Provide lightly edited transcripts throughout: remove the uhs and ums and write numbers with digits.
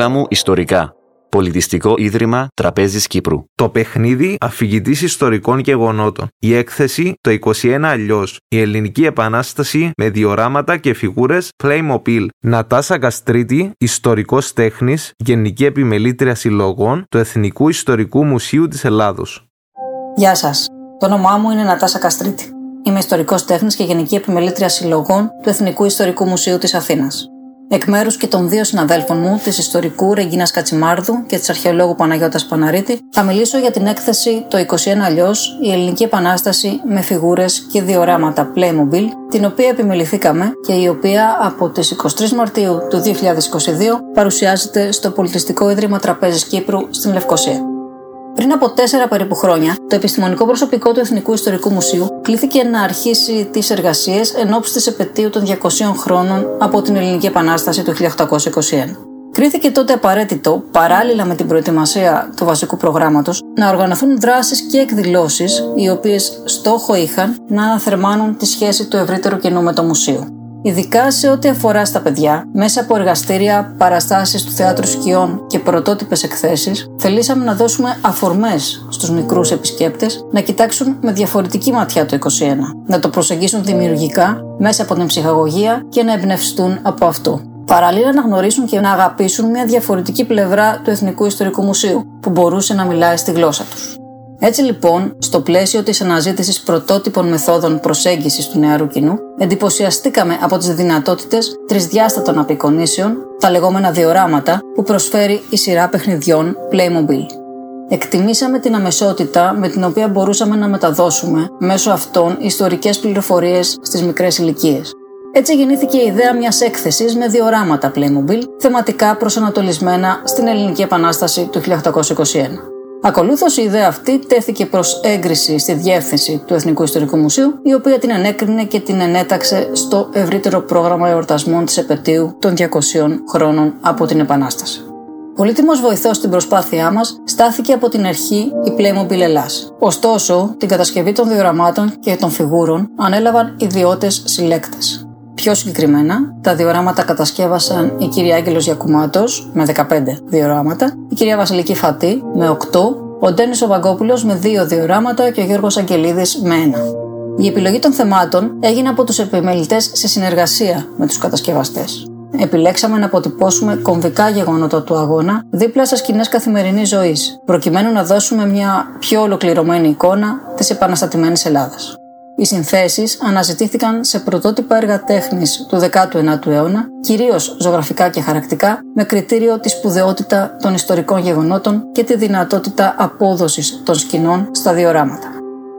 Στέλλα μου, ιστορικά. Πολιτιστικό Ίδρυμα Τραπέζης Κύπρου. Το παιχνίδι αφηγητής ιστορικών γεγονότων. Η έκθεση το 21 αλλιώς. Η Ελληνική Επανάσταση με διοράματα και φιγούρες Playmobil. Νατάσα Καστρίτη, ιστορικός τέχνης, Γενική Επιμελήτρια Συλλογών του Εθνικού Ιστορικού Μουσείου της Ελλάδος. Γεια σας. Το όνομά μου είναι Νατάσα Καστρίτη. Είμαι ιστορικός τέχνης και Γενική Επιμελήτρια Συλλογών του Εθνικού Ιστορικού Μουσείου της Αθήνας. Εκ μέρους και των δύο συναδέλφων μου, της ιστορικού Ρεγγίνας Κατσιμάρδου και της αρχαιολόγου Παναγιώτας Παναρίτη, θα μιλήσω για την έκθεση «Το 21 αλλιώς, η Ελληνική Επανάσταση με φιγούρες και διοράματα Playmobil», την οποία επιμεληθήκαμε και η οποία από τις 23 Μαρτίου του 2022 παρουσιάζεται στο Πολιτιστικό Ίδρυμα Τραπέζης Κύπρου στην Λευκοσία. Πριν από 4 περίπου χρόνια, το επιστημονικό προσωπικό του Εθνικού Ιστορικού Μουσείου κλήθηκε να αρχίσει τις εργασίες εν ώψη της επετείου των 200 χρόνων από την Ελληνική Επανάσταση του 1821. Κρίθηκε τότε απαραίτητο, παράλληλα με την προετοιμασία του βασικού προγράμματος, να οργανωθούν δράσεις και εκδηλώσεις, οι οποίες στόχο είχαν να αναθερμάνουν τη σχέση του ευρύτερου κοινού με το μουσείο. Ειδικά σε ό,τι αφορά στα παιδιά, μέσα από εργαστήρια, παραστάσεις του θεάτρου σκιών και πρωτότυπες εκθέσεις, θελήσαμε να δώσουμε αφορμές στους μικρούς επισκέπτες να κοιτάξουν με διαφορετική ματιά το 21, να το προσεγγίσουν δημιουργικά μέσα από την ψυχαγωγία και να εμπνευστούν από αυτό. Παράλληλα, να γνωρίσουν και να αγαπήσουν μια διαφορετική πλευρά του Εθνικού Ιστορικού Μουσείου που μπορούσε να μιλάει στη γλώσσα τους. Έτσι λοιπόν, στο πλαίσιο της αναζήτησης πρωτότυπων μεθόδων προσέγγισης του νεαρού κοινού, εντυπωσιαστήκαμε από τις δυνατότητες τρισδιάστατων απεικονίσεων, τα λεγόμενα διοράματα, που προσφέρει η σειρά παιχνιδιών Playmobil. Εκτιμήσαμε την αμεσότητα με την οποία μπορούσαμε να μεταδώσουμε μέσω αυτών ιστορικές πληροφορίες στις μικρές ηλικίες. Έτσι γεννήθηκε η ιδέα μιας έκθεσης με διοράματα Playmobil, θεματικά προσανατολισμένα στην Ελληνική Επανάσταση του 1821. Ακολούθως, η ιδέα αυτή τέθηκε προς έγκριση στη διεύθυνση του Εθνικού Ιστορικού Μουσείου, η οποία την ενέκρινε και την ενέταξε στο ευρύτερο πρόγραμμα εορτασμών της επετείου των 200 χρόνων από την Επανάσταση. Πολύτιμος βοηθός στην προσπάθειά μας στάθηκε από την αρχή η Playmobil Ελλάς. Ωστόσο, την κατασκευή των διοραμάτων και των φιγούρων ανέλαβαν ιδιώτες συλλέκτες. Πιο συγκεκριμένα, τα διοράματα κατασκεύασαν η κυρία Άγγελος Γιακουμάτος με 15 διοράματα, η κυρία Βασιλική Φατή με 8, ο Ντένις Βαγγόπουλος με 2 διοράματα και ο Γιώργος Αγγελίδης με 1. Η επιλογή των θεμάτων έγινε από τους επιμελητές σε συνεργασία με τους κατασκευαστές. Επιλέξαμε να αποτυπώσουμε κομβικά γεγονότα του αγώνα δίπλα σε σκηνές καθημερινής ζωής, προκειμένου να δώσουμε μια πιο ολοκληρωμένη εικόνα της επαναστατημένης Ελλάδας. Οι συνθέσεις αναζητήθηκαν σε πρωτότυπα έργα τέχνης του 19ου αιώνα, κυρίως ζωγραφικά και χαρακτικά, με κριτήριο τη σπουδαιότητα των ιστορικών γεγονότων και τη δυνατότητα απόδοσης των σκηνών στα διοράματα.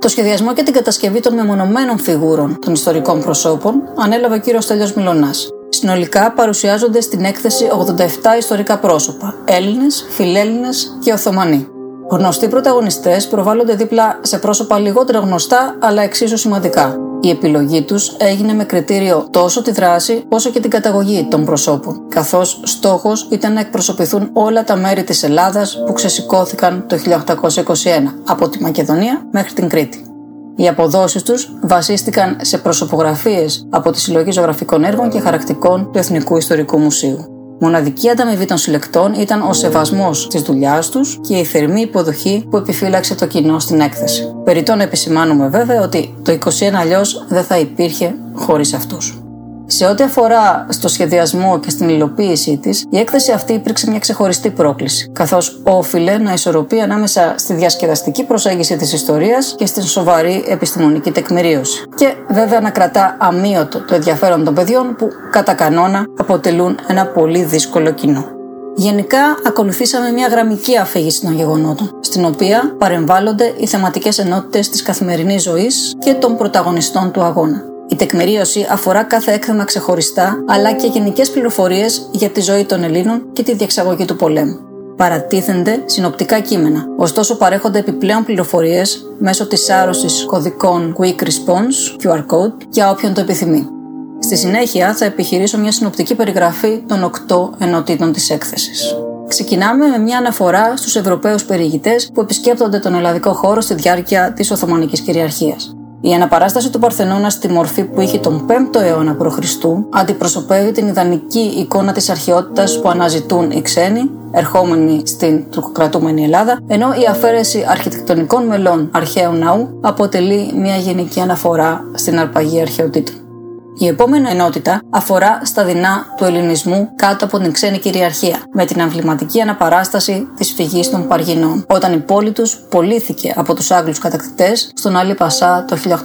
Το σχεδιασμό και την κατασκευή των μεμονωμένων φιγούρων των ιστορικών προσώπων ανέλαβε ο κύριος Στέλιος Μυλωνάς. Συνολικά παρουσιάζονται στην έκθεση 87 ιστορικά πρόσωπα, Έλληνες, Φιλέλληνες και Οθωμανοί. Γνωστοί πρωταγωνιστές προβάλλονται δίπλα σε πρόσωπα λιγότερα γνωστά αλλά εξίσου σημαντικά. Η επιλογή τους έγινε με κριτήριο τόσο τη δράση όσο και την καταγωγή των προσώπων, καθώς στόχος ήταν να εκπροσωπηθούν όλα τα μέρη της Ελλάδας που ξεσηκώθηκαν το 1821 από τη Μακεδονία μέχρι την Κρήτη. Οι αποδόσεις τους βασίστηκαν σε προσωπογραφίες από τη Συλλογή Ζωγραφικών Έργων και Χαρακτικών του Εθνικού Ιστορικού Μουσείου. Μοναδική ανταμοιβή των συλλεκτών ήταν ο σεβασμός της δουλειάς τους και η θερμή υποδοχή που επιφύλαξε το κοινό στην έκθεση. Περιττό να επισημάνουμε βέβαια ότι το 21 αλλιώς δεν θα υπήρχε χωρίς αυτούς. Σε ό,τι αφορά στο σχεδιασμό και στην υλοποίησή της, η έκθεση αυτή υπήρξε μια ξεχωριστή πρόκληση, καθώς όφιλε να ισορροπεί ανάμεσα στη διασκεδαστική προσέγγιση της ιστορίας και στην σοβαρή επιστημονική τεκμηρίωση. Και βέβαια να κρατά αμύωτο το ενδιαφέρον των παιδιών που, κατά κανόνα, αποτελούν ένα πολύ δύσκολο κοινό. Γενικά, ακολουθήσαμε μια γραμμική αφήγηση των γεγονότων, στην οποία παρεμβάλλονται οι θεματικές ενότητες της καθημερινής ζωής και των πρωταγωνιστών του αγώνα. Η τεκμηρίωση αφορά κάθε έκθεμα ξεχωριστά, αλλά και γενικές πληροφορίες για τη ζωή των Ελλήνων και τη διεξαγωγή του πολέμου. Παρατίθενται συνοπτικά κείμενα, ωστόσο παρέχονται επιπλέον πληροφορίες μέσω της άρρωσης κωδικών Quick Response QR Code για όποιον το επιθυμεί. Στη συνέχεια θα επιχειρήσω μια συνοπτική περιγραφή των 8 ενότητων της έκθεσης. Ξεκινάμε με μια αναφορά στους Ευρωπαίους περιηγητές που επισκέπτονται τον ελλαδικό χώρο στη διάρκεια της Οθωμανικής κυριαρχίας. Η αναπαράσταση του Παρθενώνα στη μορφή που είχε τον 5ο αιώνα π.Χ. αντιπροσωπεύει την ιδανική εικόνα της αρχαιότητας που αναζητούν οι ξένοι, ερχόμενοι στην τουρκοκρατούμενη Ελλάδα, ενώ η αφαίρεση αρχιτεκτονικών μελών αρχαίου ναού αποτελεί μια γενική αναφορά στην αρπαγή αρχαιοτήτων. Η επόμενη ενότητα αφορά στα δεινά του ελληνισμού κάτω από την ξένη κυριαρχία, με την αμβληματική αναπαράσταση της φυγής των Παργινών, όταν η πόλη τους πωλήθηκε από τους Άγγλους κατακτητές στον Αλήπασά το 1819.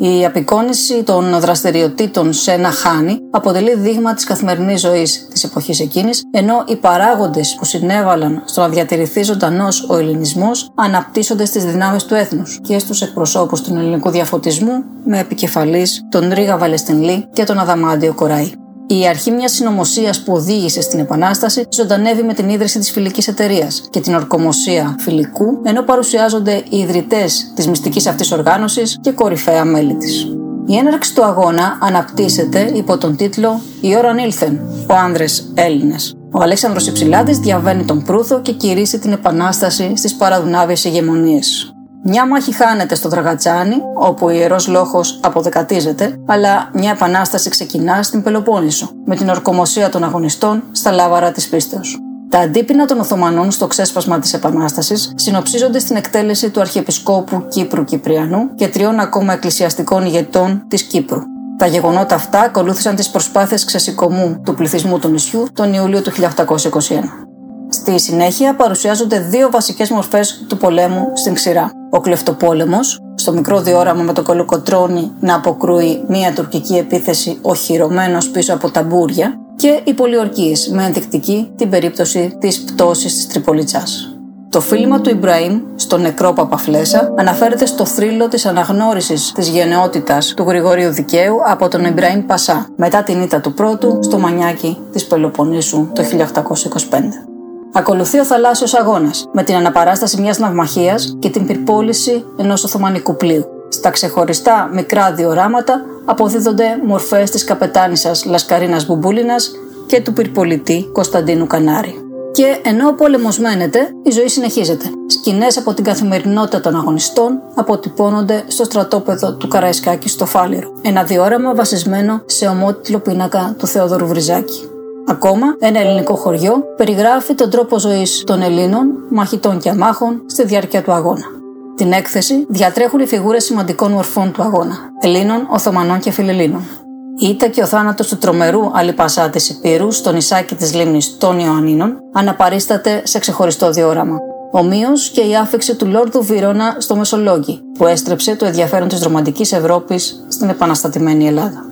Η απεικόνιση των δραστηριοτήτων σε ένα χάνι αποτελεί δείγμα της καθημερινής ζωής της εποχής εκείνης, ενώ οι παράγοντες που συνέβαλαν στο να διατηρηθεί ζωντανός ο ελληνισμός αναπτύσσονται στις δυνάμεις του έθνους και στους εκπροσώπους του ελληνικού διαφωτισμού, με επικεφαλής τον Ρίγα Βαλεστινλή και τον Αδαμάντιο Κοραή. Η αρχή μιας συνωμοσίας που οδήγησε στην Επανάσταση ζωντανεύει με την ίδρυση της Φιλικής Εταιρείας και την ορκομοσία Φιλικού, ενώ παρουσιάζονται οι ιδρυτές της μυστικής αυτής οργάνωσης και κορυφαία μέλη της. Η έναρξη του αγώνα αναπτύσσεται υπό τον τίτλο «Η ώραν ήλθεν, ο άνδρες Έλληνες». Ο Αλέξανδρος Υψηλάντης διαβαίνει τον Προύθο και κηρύσσει την Επανάσταση στις παραδουνάβιες ηγεμονίες. Μια μάχη χάνεται στο Δραγατσάνι, όπου ο Ιερός Λόχος αποδεκατίζεται, αλλά μια επανάσταση ξεκινά στην Πελοπόννησο, με την ορκομοσία των αγωνιστών στα λάβαρα της πίστεως. Τα αντίπεινα των Οθωμανών στο ξέσπασμα της Επανάστασης συνοψίζονται στην εκτέλεση του Αρχιεπισκόπου Κύπρου Κυπριανού και τριών ακόμα εκκλησιαστικών ηγετών της Κύπρου. Τα γεγονότα αυτά ακολούθησαν τις προσπάθειες ξεσηκωμού του πληθυσμού του νησιού τον Ιούλιο του 1821. Στη συνέχεια παρουσιάζονται δύο βασικές μορφές του πολέμου στην ξηρά. Ο κλεφτοπόλεμος, στο μικρό διόραμα με το Κολοκοτρώνη να αποκρούει μία τουρκική επίθεση οχυρωμένος πίσω από ταμπούρια, και οι πολιορκίες, με ενδεικτική την περίπτωση της πτώσης της Τριπολιτσάς. Το φίλημα του Ιμπραήμ στο νεκρό Παπαφλέσσα αναφέρεται στο θρύλο της αναγνώρισης της γενναιότητας του Γρηγορίου Δικαίου από τον Ιμπραήμ Πασά μετά την ήττα του πρώτου στο Μανιάκι της Πελοποννήσου το 1825. Ακολουθεί ο θαλάσσιος αγώνας, με την αναπαράσταση μιας ναυμαχίας και την πυρπόληση ενός Οθωμανικού πλοίου. Στα ξεχωριστά μικρά διοράματα αποδίδονται μορφές της καπετάνισσας Λασκαρίνας Μπουμπούλινας και του πυρπολητή Κωνσταντίνου Κανάρη. Και ενώ ο πόλεμος μένεται, η ζωή συνεχίζεται. Σκηνές από την καθημερινότητα των αγωνιστών αποτυπώνονται στο στρατόπεδο του Καραϊσκάκη στο Φάληρο, ένα διόραμα βασισμένο σε ομότιτλο πίνακα του Θεόδωρου Βρυζάκη. Ακόμα, ένα ελληνικό χωριό περιγράφει τον τρόπο ζωής των Ελλήνων, μαχητών και αμάχων, στη διάρκεια του αγώνα. Την έκθεση διατρέχουν οι φιγούρες σημαντικών μορφών του αγώνα, Ελλήνων, Οθωμανών και Φιλελλήνων. Η ήττα και ο θάνατος του τρομερού Αλήπασά της Υπήρου στο νησάκι της λίμνης των Ιωαννίνων αναπαρίσταται σε ξεχωριστό διόραμα. Ομοίως και η άφιξη του Λόρδου Βιρώνα στο Μεσολόγγι, που έστρεψε το ενδιαφέρον της ρομαντικής Ευρώπης στην επαναστατημένη Ελλάδα.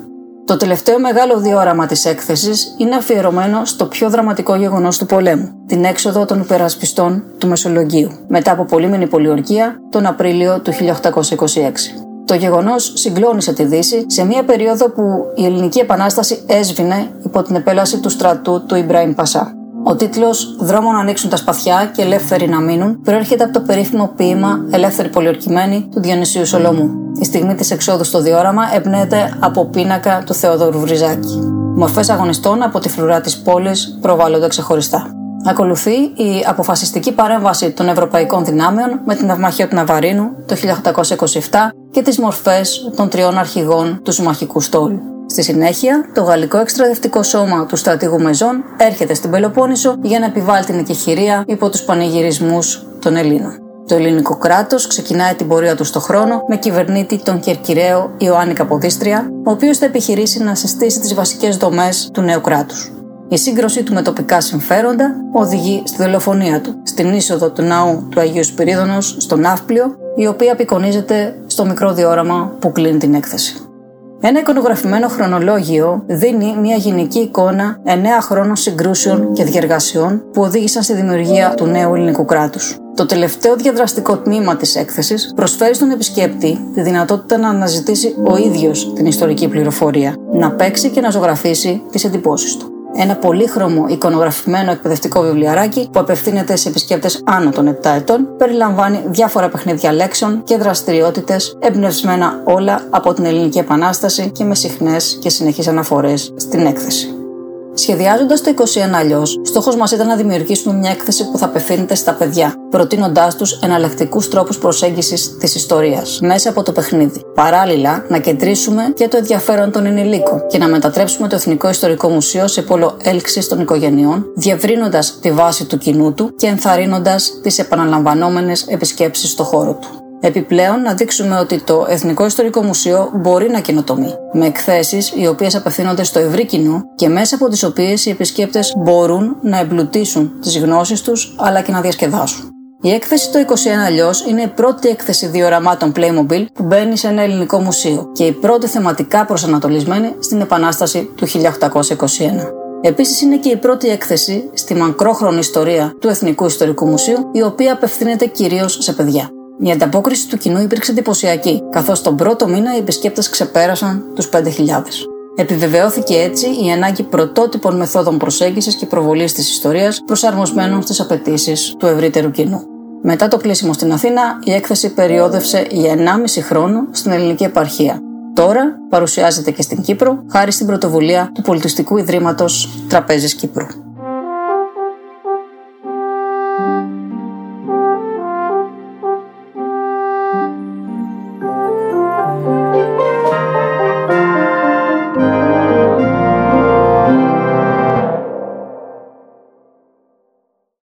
Το τελευταίο μεγάλο διόραμα της έκθεσης είναι αφιερωμένο στο πιο δραματικό γεγονός του πολέμου, την έξοδο των υπερασπιστών του Μεσολογγίου, μετά από πολύμηνη πολιορκία τον Απρίλιο του 1826. Το γεγονός συγκλώνησε τη Δύση σε μια περίοδο που η Ελληνική Επανάσταση έσβηνε υπό την επέλαση του στρατού του Ιμπραήμ Πασά. Ο τίτλος «Δρόμο να ανοίξουν τα σπαθιά και ελεύθεροι να μείνουν» προέρχεται από το περίφημο ποίημα «Ελεύθεροι πολιορκημένοι» του Διονυσίου Σολομού. Η στιγμή της εξόδου στο διόραμα εμπνέεται από πίνακα του Θεόδωρου Βρυζάκη. Μορφές αγωνιστών από τη φρουρά της πόλης προβάλλονται ξεχωριστά. Ακολουθεί η αποφασιστική παρέμβαση των ευρωπαϊκών δυνάμεων με την ναυμαχία του Ναβαρίνου το 1827 και τις μορφές των τριών αρχηγών του συμμαχικού στόλου. Στη συνέχεια, το γαλλικό εκστρατευτικό σώμα του στρατηγού Μεζόν έρχεται στην Πελοπόννησο για να επιβάλλει την εκεχηρία υπό τους πανηγυρισμούς των Ελλήνων. Το ελληνικό κράτος ξεκινάει την πορεία του στον χρόνο με κυβερνήτη τον Κερκυραίο Ιωάννη Καποδίστρια, ο οποίος θα επιχειρήσει να συστήσει τις βασικές δομές του νέου κράτους. Η σύγκρουσή του με τοπικά συμφέροντα οδηγεί στη δολοφονία του, στην είσοδο του ναού του Αγίου Σπυρίδωνος στο Ναύπλιο, η οποία απεικονίζεται στο μικρό διόραμα που κλείνει την έκθεση. Ένα εικονογραφημένο χρονολόγιο δίνει μια γενική εικόνα 9 χρόνων συγκρούσεων και διεργασιών που οδήγησαν στη δημιουργία του νέου ελληνικού κράτους. Το τελευταίο διαδραστικό τμήμα της έκθεσης προσφέρει στον επισκέπτη τη δυνατότητα να αναζητήσει ο ίδιος την ιστορική πληροφορία, να παίξει και να ζωγραφίσει τις εντυπώσεις του. Ένα πολύχρωμο εικονογραφημένο εκπαιδευτικό βιβλιαράκι που απευθύνεται σε επισκέπτες άνω των 7 ετών περιλαμβάνει διάφορα παιχνίδια λέξεων και δραστηριότητες εμπνευσμένα όλα από την Ελληνική Επανάσταση και με συχνές και συνεχείς αναφορές στην έκθεση. Σχεδιάζοντας το 21 αλλιώς, στόχος μας ήταν να δημιουργήσουμε μια έκθεση που θα απευθύνεται στα παιδιά, προτείνοντάς τους εναλλακτικούς τρόπους προσέγγισης της ιστορίας μέσα από το παιχνίδι. Παράλληλα, να κεντρήσουμε και το ενδιαφέρον των ενηλίκων και να μετατρέψουμε το Εθνικό Ιστορικό Μουσείο σε πόλο έλξης των οικογενειών, διευρύνοντας τη βάση του κοινού του και ενθαρρύνοντας τις επαναλαμβανόμενες επισκέψεις στο χώρο του. Επιπλέον, να δείξουμε ότι το Εθνικό Ιστορικό Μουσείο μπορεί να καινοτομεί, με εκθέσεις οι οποίες απευθύνονται στο ευρύ κοινό και μέσα από τις οποίες οι επισκέπτες μπορούν να εμπλουτίσουν τις γνώσεις τους αλλά και να διασκεδάσουν. Η έκθεση το 21 αλλιώς είναι η πρώτη έκθεση διοραμάτων Playmobil που μπαίνει σε ένα ελληνικό μουσείο και η πρώτη θεματικά προσανατολισμένη στην Επανάσταση του 1821. Επίσης, είναι και η πρώτη έκθεση στη μακρόχρονη ιστορία του Εθνικού Ιστορικού Μουσείου, η οποία απευθύνεται κυρίως σε παιδιά. Η ανταπόκριση του κοινού υπήρξε εντυπωσιακή, καθώς τον πρώτο μήνα οι επισκέπτες ξεπέρασαν τους 5.000. Επιβεβαιώθηκε έτσι η ανάγκη πρωτότυπων μεθόδων προσέγγισης και προβολής της ιστορίας, προσαρμοσμένων στις απαιτήσεις του ευρύτερου κοινού. Μετά το κλείσιμο στην Αθήνα, η έκθεση περιόδευσε για 1,5 χρόνο στην ελληνική επαρχία. Τώρα παρουσιάζεται και στην Κύπρο, χάρη στην πρωτοβουλία του Πολιτιστικού Ιδρύματος Τράπεζας Κύπρου.